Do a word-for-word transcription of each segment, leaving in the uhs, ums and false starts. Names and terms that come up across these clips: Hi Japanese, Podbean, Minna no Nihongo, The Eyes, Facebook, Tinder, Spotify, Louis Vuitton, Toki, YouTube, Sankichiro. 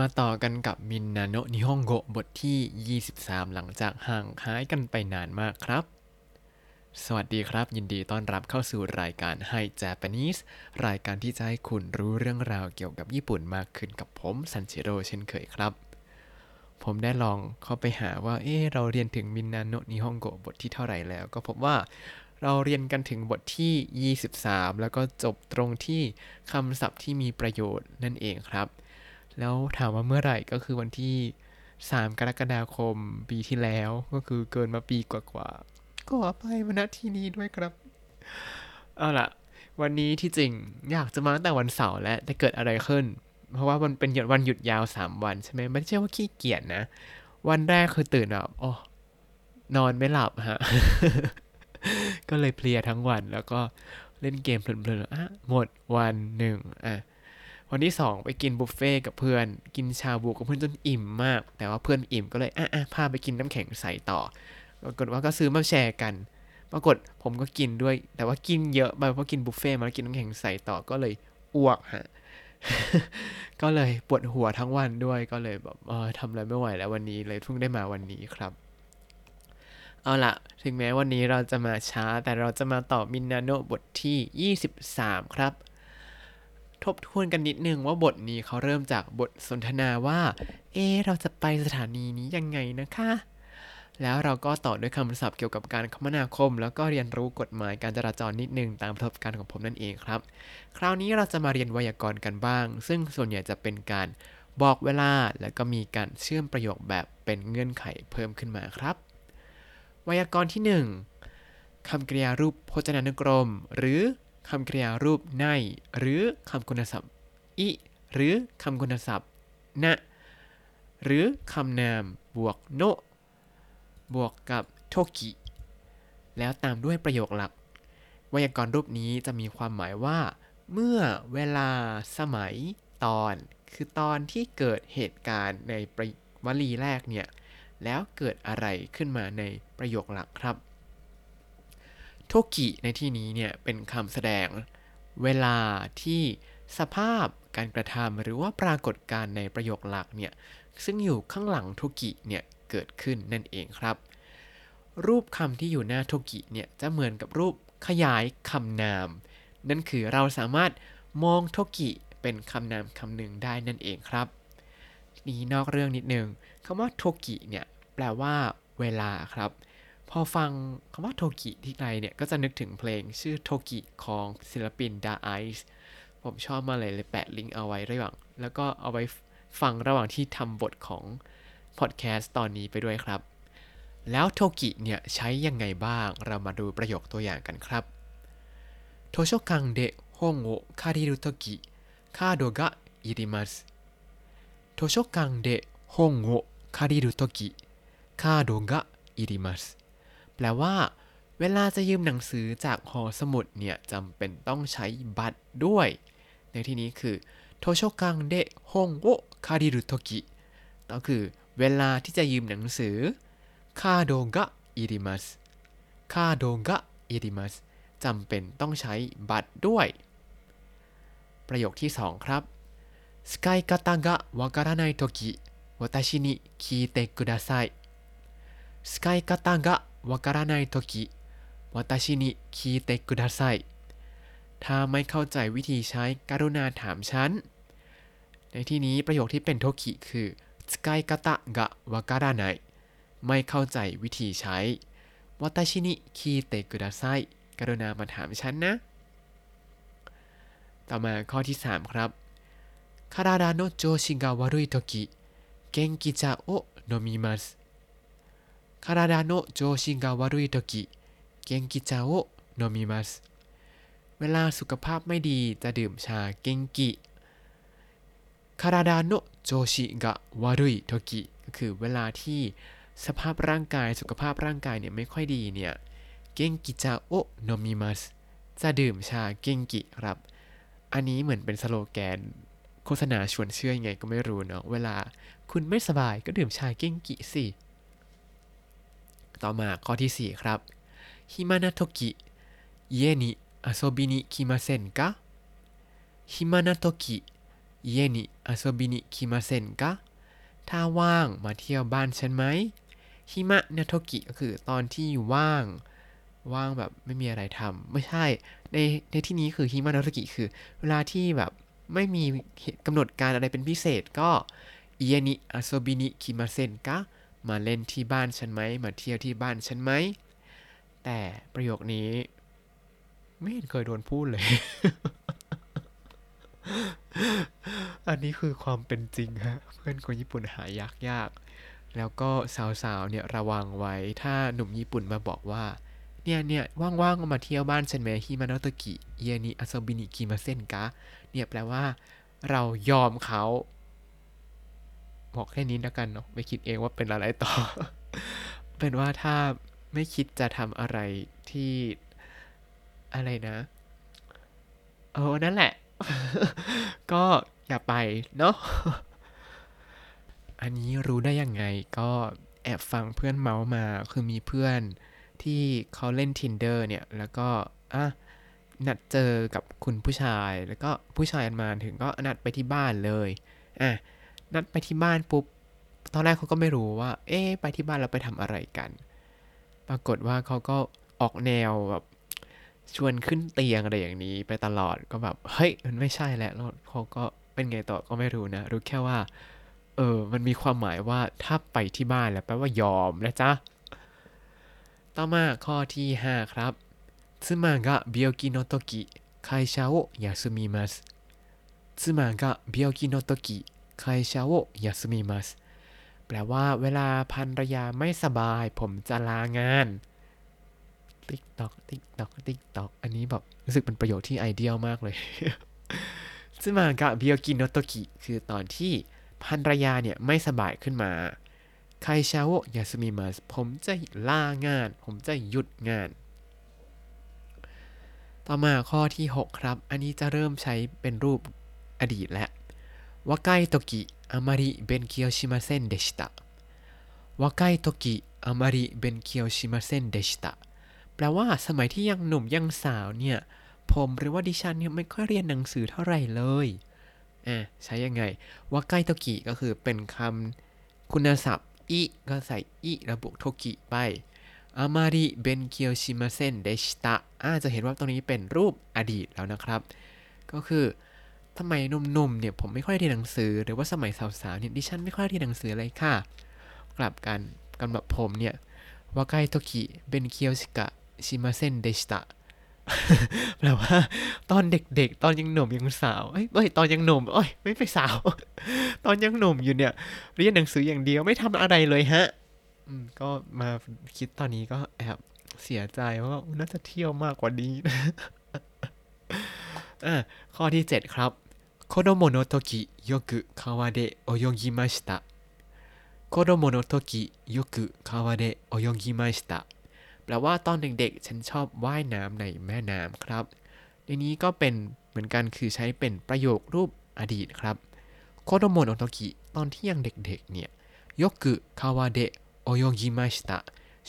มาต่อกันกับมินนาโนะนิฮงโกะบทที่ยี่สิบสามหลังจากห่างหายกันไปนานมากครับสวัสดีครับยินดีต้อนรับเข้าสู่รายการHi Japaneseรายการที่จะให้คุณรู้เรื่องราวเกี่ยวกับญี่ปุ่นมากขึ้นกับผมซันจิโร่เช่นเคยครับผมได้ลองเข้าไปหาว่าเอ๊ะเราเรียนถึงมินนาโนะนิฮงโกะบทที่เท่าไหร่แล้วก็พบว่าเราเรียนกันถึงบทที่ยี่สิบสามแล้วก็จบตรงที่คำศัพท์ที่มีประโยชน์นั่นเองครับแล้วถามว่าเมื่อไหร่ก็คือวันที่สามกรกฎาคมปีที่แล้วก็คือเกินมาปีกว่าๆก็ไปมาณที่นี้ด้วยครับเอาล่ะวันนี้ที่จริงอยากจะมาตั้งแต่วันเสาร์แล้วแต่เกิดอะไรขึ้นเพราะว่ามันเป็นวันหยุดยาวสามวันใช่ไหมไม่ใช่ว่าขี้เกียจนะวันแรกคือตื่นแบบอ๋อนอนไม่หลับฮะ ก็เลยเพลียทั้งวันแล้วก็เล่นเกมเพลินๆอ่ะหมดวันหนึ่งอ่ะวันที่สองไปกินบุฟเฟ่กับเพื่อนกินชาบูกับเพื่อนจนอิ่มมากแต่ว่าเพื่อนอิ่มก็เลยอ่ะๆพาไปกินน้ำแข็งใสต่อปรากฏว่าก็ซื้อมาแชร์กันปรากฏผมก็กินด้วยแต่ว่ากินเยอะไปเพราะกินบุฟเฟ่มาแล้วกินน้ำแข็งใสต่อก็เลยอ้วกฮะ ก็เลยปวดหัวทั้งวันด้วยก็เลยแบบเออทำอะไรไม่ไหวแล้ววันนี้เลยเพิ่งได้มาวันนี้ครับเอาล่ะถึงแม้วันนี้เราจะมาช้าแต่เราจะมาต่อมินนาโนะบทที่ยี่สิบสามครับทบทวนกันนิดนึงว่าบทนี้เขาเริ่มจากบทสนทนาว่าเอ๊ะเราจะไปสถานีนี้ยังไงนะคะแล้วเราก็ต่อด้วยคำศัพท์เกี่ยวกับการคมนาคมแล้วก็เรียนรู้กฎหมายการจราจรนิดนึงตามประสบการณ์ของผมนั่นเองครับคราวนี้เราจะมาเรียนไวยากรณ์กันบ้างซึ่งส่วนใหญ่จะเป็นการบอกเวลาแล้วก็มีการเชื่อมประโยคแบบเป็นเงื่อนไขเพิ่มขึ้นมาครับไวยากรณ์ที่หนึ่งคำกริยารูปพจนานุกรมหรือคำกริยารูปในหรือคำคุณศัพท์อิหรือคำคุณศัพท์นะหรือคำนามบวกโนบวกกับโทกิแล้วตามด้วยประโยคหลักไวยากรณ์รูปนี้จะมีความหมายว่าเมื่อเวลาสมัยตอนคือตอนที่เกิดเหตุการณ์ในวลีแรกเนี่ยแล้วเกิดอะไรขึ้นมาในประโยคหลักครับโทกิในที่นี้เนี่ยเป็นคำแสดงเวลาที่สภาพการกระทำหรือว่าปรากฏการณ์ในประโยคหลักเนี่ยซึ่งอยู่ข้างหลังโทกิเนี่ยเกิดขึ้นนั่นเองครับรูปคำที่อยู่หน้าโทกิเนี่ยจะเหมือนกับรูปขยายคำนามนั่นคือเราสามารถมองโทกิเป็นคำนามคำหนึ่งได้นั่นเองครับนี่นอกเรื่องนิดนึงคำว่าโทกิเนี่ยแปลว่าเวลาครับพอฟังคำว่าโทกิที่ไรเนี่ยก็จะนึกถึงเพลงชื่อโทกิของศิลปิน The Eyes ผมชอบมากเลยเลยแปะลิงก์เอาไว้ระหว่างแล้วก็เอาไว้ฟังระหว่างที่ทำบทของพอดแคสต์ตอนนี้ไปด้วยครับแล้วโทกิเนี่ยใช้ยังไงบ้างเรามาดูประโยคตัวอย่างกันครับโทโชคังเดะฮงโอคาริรุโทกิคาโดกะอิริมัสโทโชคังเดะฮงโอคาริรุโทกิคาโดกะอิริมัสแปลว่าเวลาจะยืมหนังสือจากหอสมุดเนี่ยจำเป็นต้องใช้บัตรด้วยในที่นี้คือโทโชคังเดะฮงโอคาริรุโทกิก็คือเวลาที่จะยืมหนังสือคาโดกะอิริมัสคาโดกะอิริมัสจำเป็นต้องใช้บัตรด้วยประโยคที่สองครับสกายคาตะกะวะการะไนโทกิวาตาชินิคิเตคุดาไซสกายคาตะกะわからないとき私に聞いてくださいถ้าไม่เข้าใจวิธีใช้กรุณาถามฉันในที่นี้ประโยคที่เป็นโทคิคือ使い方がわからないไม่เข้าใจวิธีใช้私に聞いてくださいกรุณามาถามฉันนะต่อมาข้อที่สามครับ体の調子が悪いとき元気茶を飲みます体の調子が悪いとき、元気茶を飲みます。เวลาสุขภาพไม่ดีจะดื่มชาเก็งกิ体の調子が悪いときก็คือเวลาที่สภาพร่างกายสุขภาพร่างกายเนี่ยไม่ค่อยดีเนี่ยเก็งกิชาโอโนมิมัสจะดื่มชาเก็งกิครับอันนี้เหมือนเป็นสโลแกนโฆษณาชวนเชื่อยังไงก็ไม่รู้เนาะเวลาคุณไม่สบายก็ดื่มชาเก็งกิสิต่อมาข้อที่สี่ครับฮิมานะโทกิเยนิอาโซบินิคิมาเซ็นกะฮิมานะโทกิ เยนิอาโซบินิคิมาเซ็นกะถ้าว่างมาเที่ยวบ้านฉันไหมฮิมะนาโทกิก็คือตอนที่ว่างว่างแบบไม่มีอะไรทำไม่ใช่ในในที่นี้คือฮิมะนาโทกิคือเวลาที่แบบไม่มีกำหนดการอะไรเป็นพิเศษก็เยนิอาโซบินิคิมาเซ็นกะมาเล่นที่บ้านฉันไหมมาเที่ยวที่บ้านฉันไหมแต่ประโยคนี้ไม่เห็นเคยโดนพูดเลย อันนี้คือความเป็นจริงฮะเพื่อนคนญี่ปุ่นหายากยากแล้วก็สาวๆเนี่ยระวังไว้ถ้าหนุ่มญี่ปุ่นมาบอกว่าเนี่ยเนี่ยว่างๆก็มาเที่ยวบ้านฉันไหมฮิมาโนโตกิเยนิอาโซบินิคิมาเซ็นกะเนี่ยแปลว่าเรายอมเขาบอกแค่นี้แล้วกันเนาะไปคิดเองว่าเป็นอะไรต่อ เป็นว่าถ้าไม่คิดจะทำอะไรที่อะไรนะเออนั่นแหละ ก็อย่าไปเนาะ อันนี้รู้ได้ยังไงก็แอบฟังเพื่อนเมาส์มาคือมีเพื่อนที่เขาเล่น Tinder เนี่ยแล้วก็อ่ะนัดเจอกับคุณผู้ชายแล้วก็ผู้ชายมาถึงก็นัดไปที่บ้านเลยอ่ะนัดไปที่บ้านปุ๊บตอนแรกเขาก็ไม่รู้ว่าเอ๊ะไปที่บ้านเราไปทำอะไรกันปรากฏว่าเขาก็ออกแนวแบบชวนขึ้นเตียงอะไรอย่างนี้ไปตลอดก็แบบเฮ้ยมันไม่ใช่แหละแล้วเขาก็เป็นไงต่อก็ไม่รู้นะรู้แค่ว่าเออมันมีความหมายว่าถ้าไปที่บ้านแล้วแปลว่ายอมนะจ๊ะต่อมาข้อที่ห้าครับ妻が病気の時会社を休みます妻が病気の時会社を休みますแปลว่าเวลาภรรยาไม่สบายผมจะลางานติ๊กต๊อกติ๊กต๊อกติ๊กต๊อกอันนี้แบบรู้สึกเป็นประโยชน์ที่ไอเดียลมากเลย ซึมากะเบียวกินโนโตกิคือตอนที่ภรรยาเนี่ยไม่สบายขึ้นมาไคชาโอะยาสึมิมัสผมจะลางานผมจะหยุดงานต่อมาข้อที่หกครับอันนี้จะเริ่มใช้เป็นรูปอดีตและวากายโตกิあまり勉強しませんでした若い時あまり勉強しませんでしたแปลว่าสมัยที่ยังหนุ่มยังสาวเนี่ยผมหรือว่าดิฉันเนี่ยไม่ค่อยเรียนหนังสือเท่าไหร่เลยอ่ะใช้ยังไงวากายโตกิก็คือเป็นคำคุณศัพท์อิก็ใส่อิระบุโตกิไปあまり勉強しませんでしたอ่ะจะเห็นว่าตรงนี้เป็นรูปอดีตแล้วนะครับก็คือทำไมหนุ่มๆเนี่ยผมไม่ค่อยเรียนหนังสือหรือว่าสมัยสาวๆเนี่ยดิฉันไม่ค่อยเรียนหนังสือเลยค่ะกลับกันกำลับผมเนี่ยวากายโตกิเบนเคียวชิกะชิมาเซ็นเดชิตะแปลว่าตอนเด็กๆตอนยังหนุ่มยังสาวเอ้ยตอนยังหนุ่มโอ้ยไม่ไปสาวตอนยังหนุ่มอยู่เนี่ยเรียนหนังสืออย่างเดียวไม่ทำอะไรเลยฮะอืมก็มาคิดตอนนี้ก็แอบเสียใจว่าน่าจะเที่ยวมากกว่านี้อ่ะข้อที่เจ็ดครับ子供の時よく川で泳ぎました子供の時よく川で泳ぎましたแปลว่าตอนเด็กๆฉันชอบว่ายน้ำในแม่น้ำครับในนี้ก็เป็นเหมือนกันคือใช้เป็นประโยครูปอดีตครับ子供の時ตอนที่ยังเด็กๆเนี่ยよく川で泳ぎました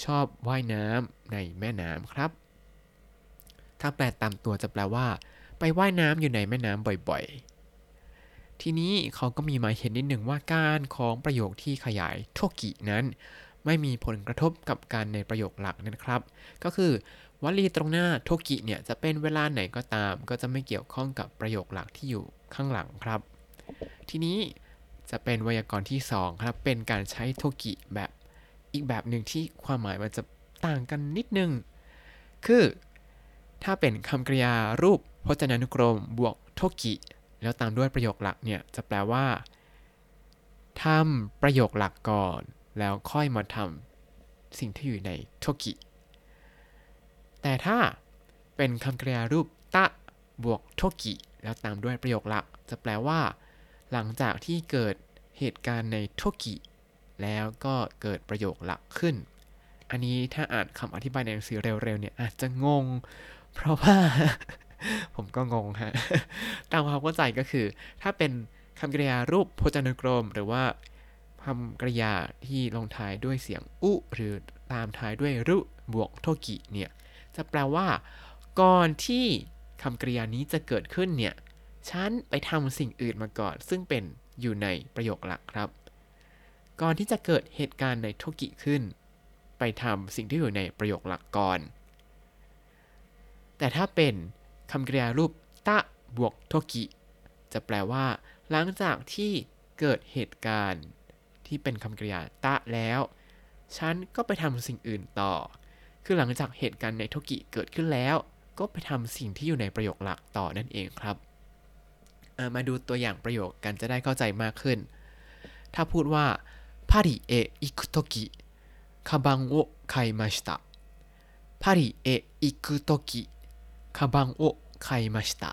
ชอบว่ายน้ำในแม่น้ำครับถ้าแปลตามตัวจะแปลว่าไปว่ายน้ำอยู่ในแม่น้ำบ่อยๆทีนี้เขาก็มีมาเห็นนิดหนึ่งว่าการของประโยคที่ขยายโทกินั้นไม่มีผลกระทบกับการในประโยคหลักนะครับก็คือวลีตรงหน้าโทกิเนี่ยจะเป็นเวลาไหนก็ตามก็จะไม่เกี่ยวข้องกับประโยคหลักที่อยู่ข้างหลังครับทีนี้จะเป็นไวยากรณ์ที่สองครับเป็นการใช้โทกิแบบอีกแบบนึงที่ความหมายมันจะต่างกันนิดนึงคือถ้าเป็นคำกริยารูปพจนานุกรมบวกโทกิแล้วตามด้วยประโยคหลักเนี่ยจะแปลว่าทำประโยคหลักก่อนแล้วค่อยมาทำสิ่งที่อยู่ในโทกิแต่ถ้าเป็นคำกริยารูปตะบวกโทกิแล้วตามด้วยประโยคหลักจะแปลว่าหลังจากที่เกิดเหตุการณ์ในโทกิแล้วก็เกิดประโยคหลักขึ้นอันนี้ถ้าอ่านคำอธิบายในหนังสือเร็วๆเนี่ยอาจจะงงเพราะว่าผมก็งงฮะตามความเข้าใจก็คือถ้าเป็นคำกริยารูปพจนานุกรมหรือว่าคำกริยาที่ลงท้ายด้วยเสียงอุหรือตามท้ายด้วยรุบวกโทกิเนี่ยจะแปลว่าก่อนที่คำกริยานี้จะเกิดขึ้นเนี่ย ฉันไปทำสิ่งอื่นมาก่อนซึ่งเป็นอยู่ในประโยคหลักครับก่อนที่จะเกิดเหตุการณ์ในโทกิขึ้นไปทำสิ่งที่อยู่ในประโยคหลักก่อนแต่ถ้าเป็นคำกริยารูปตะบวกโทกิจะแปลว่าหลังจากที่เกิดเหตุการณ์ที่เป็นคำกริยาตะแล้วฉันก็ไปทำสิ่งอื่นต่อคือหลังจากเหตุการณ์ในโทกิเกิดขึ้นแล้วก็ไปทำสิ่งที่อยู่ในประโยคหลักต่อนั่นเองครับมาดูตัวอย่างประโยคกันจะได้เข้าใจมากขึ้นถ้าพูดว่าパリへ行くときカバンを買いましたパリへ行くときカバンを買いました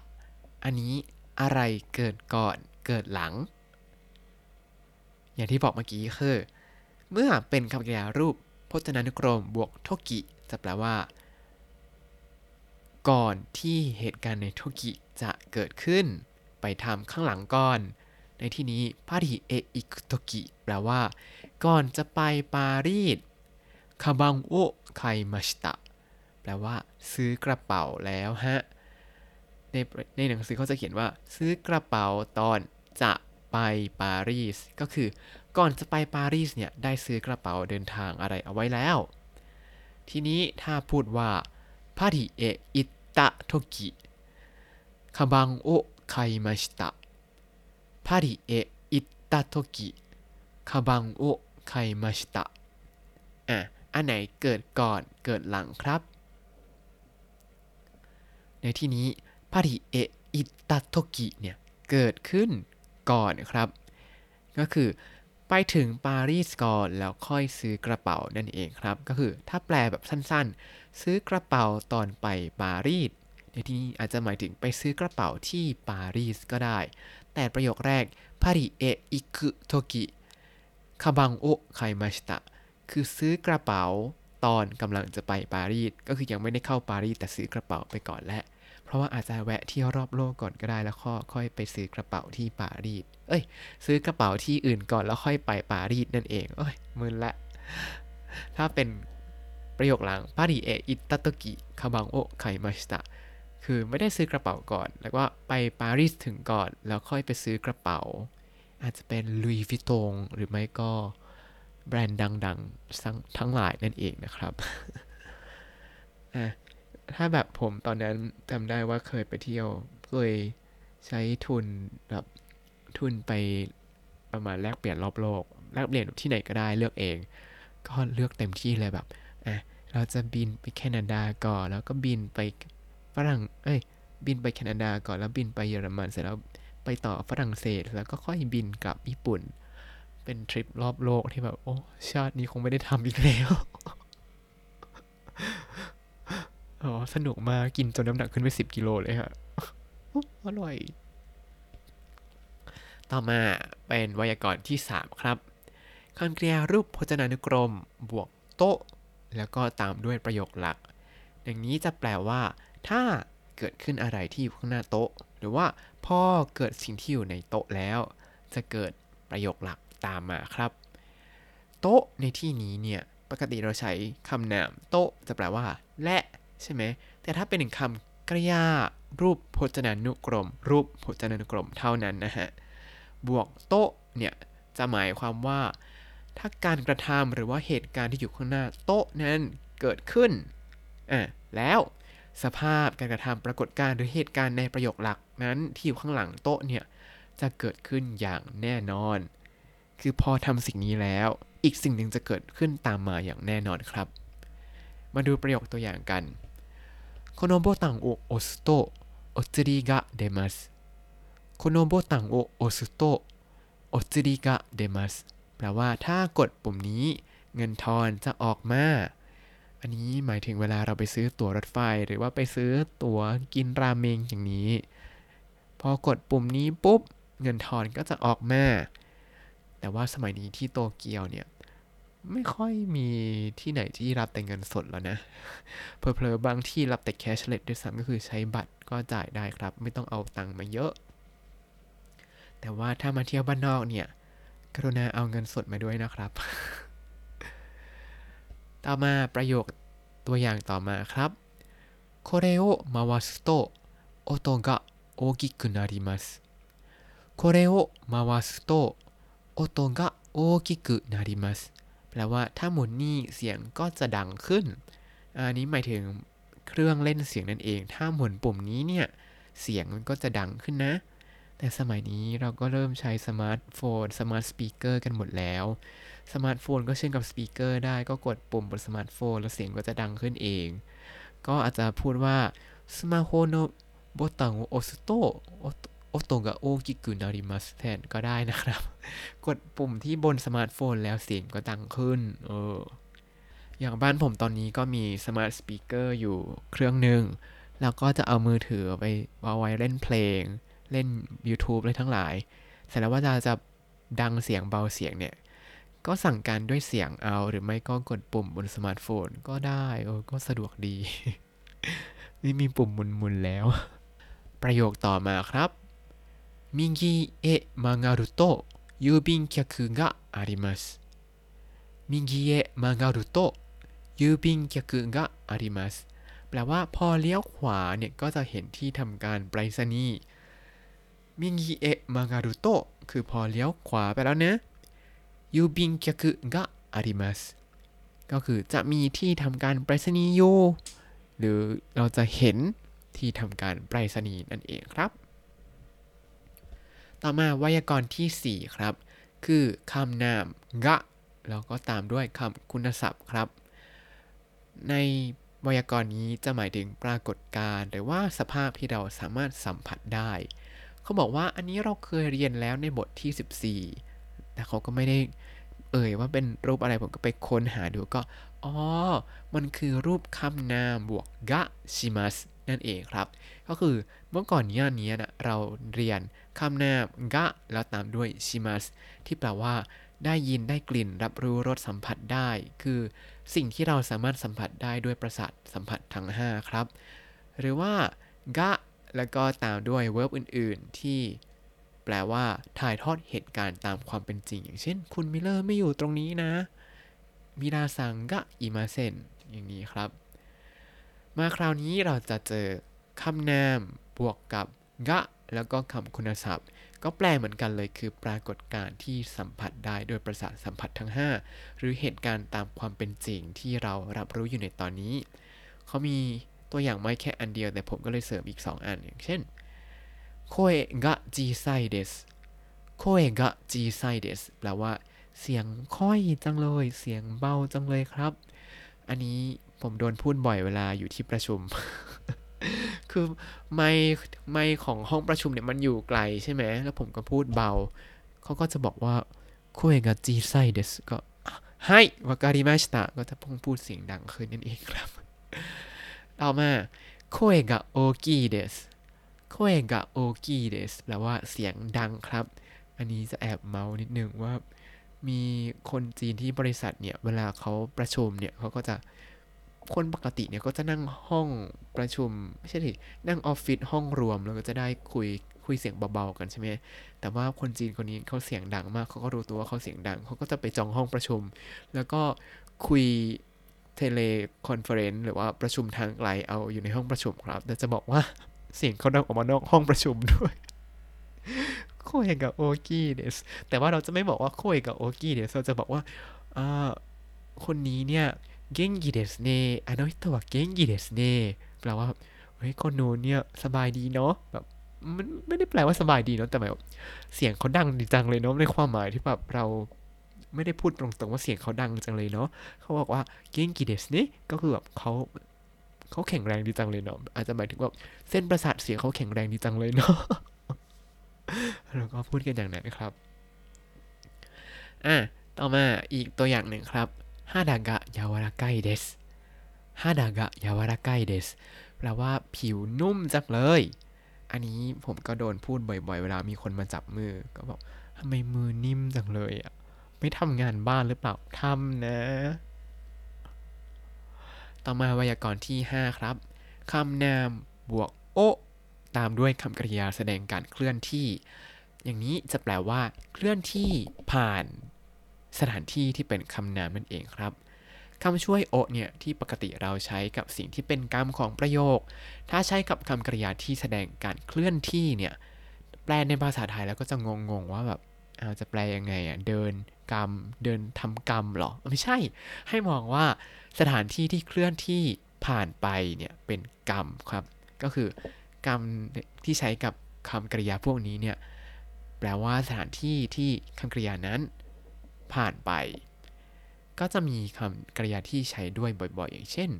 อันนี้อะไรเกิดก่อนเกิดหลังอย่างที่บอกเมื่อกี้คือเมื่อเป็นคำกริยารูปพจนานุกรมบวกโทกิจะแปลว่าก่อนที่เหตุการณ์ในโทกิจะเกิดขึ้นไปทำข้างหลังก่อนในที่นี้ปาริเออิคุโตกิแปลว่าก่อนจะไปปารีสคาบังโอไคมาชิตะแปลว่าซื้อกระเป๋าแล้วฮะในในหนังสือเขาจะเขียนว่าซื้อกระเป๋าตอนจะไปปารีสก็คือก่อนจะไปปารีสเนี่ยได้ซื้อกระเป๋าเดินทางอะไรเอาไว้แล้วทีนี้ถ้าพูดว่าパリへ行ったときカバンを買いましたパリへ行ったときカバンを買いましたอ่ะอันไหนเกิดก่อนเกิดหลังครับในที่นี้パリへ行ったときเนี่ยเกิดขึ้นก่อนครับก็คือไปถึงปารีสก่อนแล้วค่อยซื้อกระเป๋านั่นเองครับก็คือถ้าแปลแบบสั้นๆซื้อกระเป๋าตอนไปปารีสในที่นี้อาจจะหมายถึงไปซื้อกระเป๋าที่ปารีสก็ได้แต่ประโยคแรกパリへ行くときカバンを買いましたคือซื้อกระเป๋าตอนกำลังจะไปปารีสก็คือยังไม่ได้เข้าปารีสแต่ซื้อกระเป๋าไปก่อนแล้วเพราะว่าอาจจะแวะเที่ยวรอบโลกก่อนก็ได้แล้วค่อยไปซื้อกระเป๋าที่ปารีสเอ้ยซื้อกระเป๋าที่อื่นก่อนแล้วค่อยไปปารีสนั่นเองเอ้ยมึนละถ้าเป็นประโยคหลังパリへ行ったときカバンを買いましたคือไม่ได้ซื้อกระเป๋าก่อนแล้วก็ไปปารีสถึงก่อนแล้วค่อยไปซื้อกระเป๋าอาจจะเป็น Louis Vuitton หรือไม่ก็แบรนด์ดังๆทั้งหลายนั่นเองนะครับอ่ะถ้าแบบผมตอนนั้นจำได้ว่าเคยไปเที่ยวเคยใช้ทุนแบบทุนไปประมาณแลกเปลี่ยนรอบโลกแลกเปลี่ยนที่ไหนก็ได้เลือกเองก็เลือกเต็มที่เลยแบบอ่ะเราจะบินไปแคนาดาก่อนแล้วก็บินไปฝรั่งเอ้ยบินไปแคนาดาก่อนแล้วบินไปเยอรมันเสร็จแล้วไปต่อฝรั่งเศสแล้วก็ค่อยบินกลับญี่ปุ่นเป็นทริปรอบโลกที่แบบโอ้ชาตินี้คงไม่ได้ทำอีกแล้วอ๋อสนุกมากกินจนน้ำหนักขึ้นไปสิบกิโลเลยฮะอร่อยต่อมาเป็นไวยากรณ์ที่สามครับคำกริยารูปพจนานุกรมบวกโตแล้วก็ตามด้วยประโยคหลักอย่างนี้จะแปลว่าถ้าเกิดขึ้นอะไรที่อยู่ข้างหน้าโต๊ะหรือว่าพอเกิดสิ่งที่อยู่ในโต๊ะแล้วจะเกิดประโยคหลักตามมาครับโต๊ะในที่นี้เนี่ยปกติเราใช้คำนามโต๊ะจะแปลว่าและใช่ไหมแต่ถ้าเป็นหนึ่งคำกริยารูปพจนานุกรมรูปพจนานุกรมเท่านั้นนะฮะบวกโต๊ะเนี่ยจะหมายความว่าถ้าการกระทำหรือว่าเหตุการณ์ที่อยู่ข้างหน้าโต๊ะนั้นเกิดขึ้นอ่ะแล้วสภาพการกระทำปรากฏการณ์หรือเหตุการณ์ในประโยคหลักนั้นที่อยู่ข้างหลังโต๊ะเนี่ยจะเกิดขึ้นอย่างแน่นอนคือพอทำสิ่งนี้แล้วอีกสิ่งหนึ่งจะเกิดขึ้นตามมาอย่างแน่นอนครับมาดูประโยคตัวอย่างกันこのボタンを押すとお釣りが出ます。このボタンを押すとお釣りが出ます。แปลว่าถ้ากดปุ่มนี้เงินทอนจะออกมาอันนี้หมายถึงเวลาเราไปซื้อตั๋วรถไฟหรือว่าไปซื้อตั๋วกินราเมงอย่างนี้พอกดปุ่มนี้ปุ๊บเงินทอนก็จะออกมาแต่ว่าสมัยนี้ที่โตเกียวเนี่ยไม่ค่อยมีที่ไหนที่รับแต่เงินสดแล้วนะเผลอๆบางที่รับแต่แคชเลสด้วยซ้ำก็คือใช้บัตรก็จ่ายได้ครับไม่ต้องเอาตังค์มาเยอะแต่ว่าถ้ามาเที่ยวบ้านนอกเนี่ยกรุณาเอาเงินสดมาด้วยนะครับ ต่อมาประโยคตัวอย่างต่อมาครับこれを回すと音が大きくなります。これを回すと音が大きくなります。แปลว่าถ้าหมุนนี่เสียงก็จะดังขึ้นอันนี้หมายถึงเครื่องเล่นเสียงนั่นเองถ้าหมุนปุ่มนี้เนี่ยเสียงมันก็จะดังขึ้นนะแต่สมัยนี้เราก็เริ่มใช้สมาร์ทโฟนสมาร์ทสปีกเกอร์กันหมดแล้วสมาร์ทโฟนก็เชื่อมกับสปีกเกอร์ได้ก็กดปุ่มบนสมาร์ทโฟนแล้วเสียงก็จะดังขึ้นเองก็อาจจะพูดว่าスマホのボタンを押すと音が大きくなりますแทนก็ได้นะครับ กดปุ่มที่บนสมาร์ทโฟนแล้วเสียงก็ดังขึ้นเอออย่างบ้านผมตอนนี้ก็มีสมาร์ทสปีกเกอร์อยู่เครื่องนึงแล้วก็จะเอามือถือไปเอาไว้เล่นเพลงเล่น YouTube อะไรทั้งหลายเสร็จแล้วว่าจะจะดังเสียงเบาเสียงเนี่ยก็สั่งการด้วยเสียงเอาหรือไม่ก็กดปุ่มบนสมาร์ทโฟนก็ได้โอ้ก็สะดวกดี นี่มีปุ่มมุนๆแล้ว ประโยคต่อมาครับมิกิเอะมังารุโตะยูบินแคคุกะอาริมัสมิกิเอะมังารุโตะยูบินแคคุกะอาริมัสแปลว่าพอเลี้ยวขวาเนี่ยก็จะเห็นที่ทำการไปรษณีย์มิกิเอะมังารุโตะคือพอเลี้ยวขวาไปแล้วนะยูบินแคคุกะอาริมัสก็คือจะมีที่ทำการไปรษณีย์อยู่หรือเราจะเห็นที่ทำการไปรษณีย์นั่นเองครับต่อมาไวยากรณ์ที่สี่ครับคือคำนามกะแล้วก็ตามด้วยคำคุณศัพท์ครับในไวยากรณ์นี้จะหมายถึงปรากฏการณ์หรือว่าสภาพที่เราสามารถสัมผัสได้เขาบอกว่าอันนี้เราเคยเรียนแล้วในบทที่สิบสี่แต่เขาก็ไม่ได้เอ่ยว่าเป็นรูปอะไรผมก็ไปค้นหาดูก็อ๋อมันคือรูปคำนามบวกกะชิมัสนั่นเองครับก็คือเมื่อก่อนนี้นี้นะเราเรียนคำนามกะแล้วตามด้วยชิมัสที่แปลว่าได้ยินได้กลิ่นรับรู้รสสัมผัสได้คือสิ่งที่เราสามารถสัมผัสได้ด้วยประสาทสัมผัสทั้งห้าครับหรือว่ากะแล้วก็ตามด้วย verb อื่นๆที่แปลว่าถ่ายทอดเหตุการณ์ตามความเป็นจริงอย่างเช่นคุณมิเลอร์ไม่อยู่ตรงนี้นะมิราซังกะอิมาเซนอย่างนี้ครับมาคราวนี้เราจะเจอคำนามบวกกับกะแล้วก็คำคุณศัพท์ก็แปลเหมือนกันเลยคือปรากฏการณ์ที่สัมผัสได้โดยประสาทสัมผัสทั้งห้าหรือเหตุการณ์ตามความเป็นจริงที่เรารับรู้อยู่ในตอนนี้เขามีตัวอย่างไม่แค่อันเดียวแต่ผมก็เลยเสริมอีกสองอันอย่างเช่นโคเอะกะจีไซเดสโคเอะกะจีไซเดสแปลว่าเสียงค่อยจังเลยเสียงเบาจังเลยครับอันนี้ผมโดนพูดบ่อยเวลาอยู่ที่ประชุม คือไมค์ไมค์ของห้องประชุมเนี่ยมันอยู่ไกลใช่ไหมแล้วผมก็พูดเบาเขาก็จะบอกว่าโคเอะกะจีไซเดสก็ไฮวาการิมาชิตะก็จะพุ่งพูดเสียงดังขึ้นนั่นเองครับต่อมาโคเอะกะโอกิเดสโคเอะกะโอกิเดสแปลว่าเสียงดังครับอันนี้จะแอบเมานิดนึงว่ามีคนจีนที่บริษัทเนี่ยเวลาเขาประชุมเนี่ยเขาก็จะคนปกติเนี่ยก็จะนั่งห้องประชุมไม่ใช่ดินั่งออฟฟิศห้องรวมแล้วก็จะได้คุยคุยเสียงเบาๆกันใช่ไหมแต่ว่าคนจีนคนนี้เขาเสียงดังมากเขาก็รู้ตัวว่าเขาเสียงดังเขาก็จะไปจองห้องประชุมแล้วก็คุยเทเลคอนเฟอเรนซ์หรือว่าประชุมทางไกลเอาอยู่ในห้องประชุมครับแต่จะบอกว่าเสียงเขาดังออกมานอกห้องประชุมด้วยโคเอะกะโอกิเดสแต่ว่าเราจะไม่บอกว่าโคเอะกะโอกิเดสเราจะบอกว่าอ่าคนนี้เนี่ยเก่งกิเดสเน่あの人はเก่งกิเดสเน่แปลว่าเฮ้ยคนโน้นเนี่ยสบายดีเนาะแบบมันไม่ได้แปลว่าสบายดีเนาะแต่หมายว่าเสียงเขาดังดีจังเลยเนาะในความหมายที่แบบเราไม่ได้พูดตรงๆว่าเสียงเขาดังจังเลยเนาะเขาบอกว่าเก่งกิเดสเน่ก็คือแบบเขาเขาแข็งแรงดีจังเลยเนาะอาจจะหมายถึงว่าเส้นประสาทเสียงเขาแข็งแรงดีจังเลยเนาะเราก็พูดกันอย่างนั้นครับอ่ะต่อมาอีกตัวอย่างหนึ่งครับฮาดากะยาวราไกเดสฮาดากะยาวราไกเดสแปลว่าผิวนุ่มจังเลยอันนี้ผมก็โดนพูดบ่อยๆเวลามีคนมาจับมือก็บอกทำไมมือนิ่มจังเลยอ่ะไม่ทำงานบ้านหรือเปล่าทำนะต่อมาไวยากรณ์ที่ห้าครับคำนามบวกโอตามด้วยคำกริยาแสดงการเคลื่อนที่อย่างนี้จะแปลว่าเคลื่อนที่ผ่านสถานที่ที่เป็นคำนามนั่นเองครับ คำช่วยโอเนี่ยที่ปกติเราใช้กับสิ่งที่เป็นกรรมของประโยคถ้าใช้กับคำกริยาที่แสดงการเคลื่อนที่เนี่ยแปลในภาษาไทยแล้วก็จะงงๆว่าแบบเอาจะแปลยังไงอ่ะเดินกรรมเดินทำกรรมหรอไม่ใช่ให้มองว่าสถานที่ที่เคลื่อนที่ผ่านไปเนี่ยเป็นกรรมครับก็คือกรรมที่ใช้กับคำกริยาพวกนี้เนี่ยแปลว่าสถานที่ที่คำกริยานั้นผ่านไปก็จะมีคำกริยาที่ใช้ด้วยบ่อยๆอย่างเช่น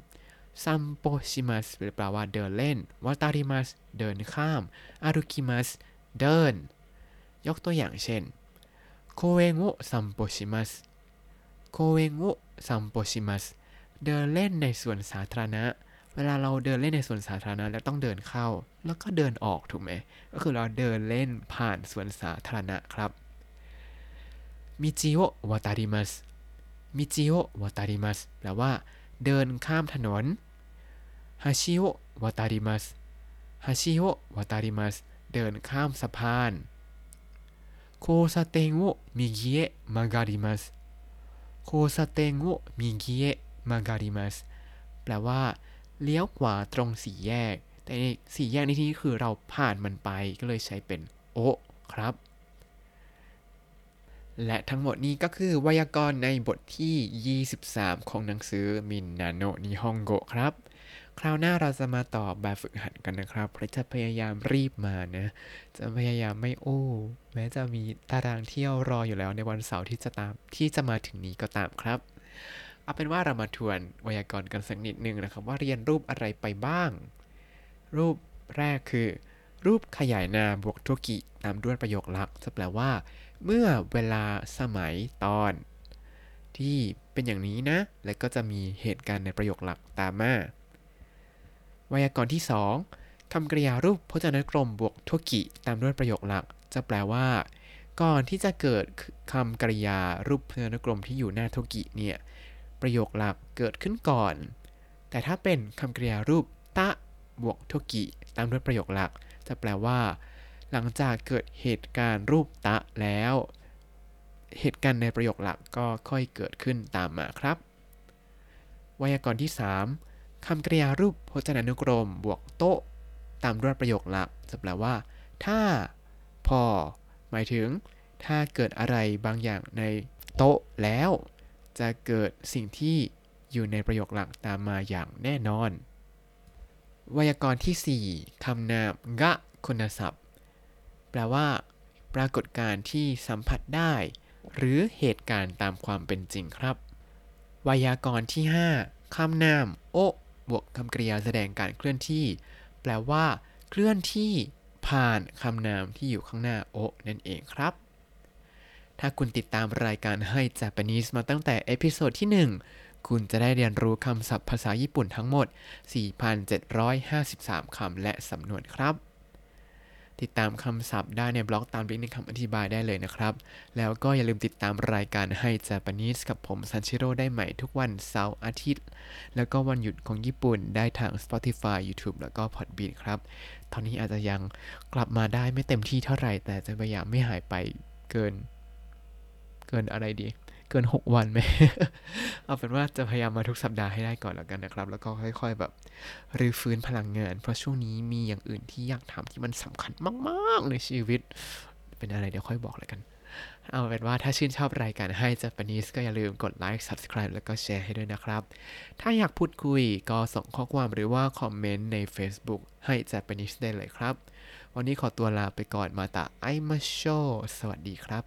ซัมโปชิมัสแปลว่าเดินเล่นวาตาริมัสเดินข้ามอารุคิมัสเดินยกตัวอย่างเช่นโคเองโอซัมโปชิมัสโคเองโอซัมโปชิมัสเดินเล่นในสวนสาธารณะเวลาเราเดินเล่นในสวนสาธารณะแล้วต้องเดินเข้าแล้วก็เดินออกถูกไหมก็คือเราเดินเล่นผ่านสวนสาธารณะครับมิจิโอวาตาริมัสมิจิโอวาตาริมัสแปลว่าเดินข้ามถนนฮาชิโอวาตาริมัสฮาชิโอวาตาริมัสเดินข้ามสะพานโคซาเตงโอมิกิเอะมังการิมัสโคซาเตงโอมิกิเอะมังการิมัสแปลว่าเลี้ยวขวาตรงสี่แยกแต่ในสี่แยกในที่นี้คือเราผ่านมันไปก็เลยใช้เป็นโอครับและทั้งหมดนี้ก็คือไวยากรณ์ในบทที่ยี่สิบสามของหนังสือมินนาโนะนิฮงโกะครับคราวหน้าเราจะมาต่อแบบฝึกหัดกันนะครับเพราะจะพยายามรีบมานะจะพยายามไม่โอ้แม้จะมีตารางเที่ยวรออยู่แล้วในวันเสาร์ที่จะตามที่จะมาถึงนี้ก็ตามครับเอาเป็นว่าเรามาทวนไวยากรณ์กันสักนิดนึงนะครับว่าเรียนรูปอะไรไปบ้างรูปแรกคือรูปขยายนามบวกโทกิตามด้วยประโยคหลักจะแปลว่าเมื่อเวลาสมัยตอนที่เป็นอย่างนี้นะและก็จะมีเหตุการณ์ในประโยคหลักตามมาไวยากรณ์ที่สองคำกริยารูปพจนานุกรมบวกโทกิตามด้วยประโยคหลักจะแปลว่าก่อนที่จะเกิดคำกริยารูปพจนานุกรมที่อยู่หน้าโทกิเนี่ยประโยคหลักเกิดขึ้นก่อนแต่ถ้าเป็นคำกริยารูปตะบวกโทกิตามด้วยประโยคหลักจะแปลว่าหลังจากเกิดเหตุการณ์รูปตะแล้วเหตุการณ์ในประโยคหลักก็ค่อยเกิดขึ้นตามมาครับไวยากรณ์ที่สามคำกริยารูปพจนานุกรมบวกโตตามด้วยประโยคหลักจะแปลว่าถ้าพอหมายถึงถ้าเกิดอะไรบางอย่างในโตแล้วจะเกิดสิ่งที่อยู่ในประโยคหลักตามมาอย่างแน่นอนไวยากรณ์ที่สี่คำนามกะคุณศัพท์แปลว่าปรากฏการณ์ที่สัมผัสได้หรือเหตุการณ์ตามความเป็นจริงครับไวยากรณ์ที่ห้าคำนามโอบวกคำกริยาแสดงการเคลื่อนที่แปลว่าเคลื่อนที่ผ่านคำนามที่อยู่ข้างหน้าโอนั่นเองครับถ้าคุณติดตามรายการให้ Japanese มาตั้งแต่เอพิโซดที่หนึ่งคุณจะได้เรียนรู้คำศัพท์ภาษาญี่ปุ่นทั้งหมด สี่พันเจ็ดร้อยห้าสิบสาม คำและสำนวนครับติดตามคำศัพท์ได้ในบล็อกตามลิงก์ในคำอธิบายได้เลยนะครับแล้วก็อย่าลืมติดตามรายการให้ Japanese กับผมซันชิโร่ได้ใหม่ทุกวันเสาร์อาทิตย์แล้วก็วันหยุดของญี่ปุ่นได้ทาง Spotify YouTube แล้วก็ Podbean ครับตอนนี้อาจจะยังกลับมาได้ไม่เต็มที่เท่าไหร่แต่จะพยายามไม่หายไปเกินเกินอะไรดีเกินหกวันไหม เอาเป็นว่าจะพยายามมาทุกสัปดาห์ให้ได้ก่อนแล้วกันนะครับแล้วก็ค่อยๆแบบรื้อฟื้นพลังงานเพราะช่วงนี้มีอย่างอื่นที่อยากทำที่มันสำคัญมากๆในชีวิตเป็นอะไรเดี๋ยวค่อยบอกแล้วกันเอาเป็นว่าถ้าชื่นชอบรายการให้ Japanese ก็อย่าลืมกดไลค์ Subscribe แล้วก็แชร์ให้ด้วยนะครับถ้าอยากพูดคุยก็ส่งข้อความหรือว่าคอมเมนต์ใน Facebook ให้ Japanese ได้เลยครับวันนี้ขอตัวลาไปก่อนมาตะไอมาโชสวัสดีครับ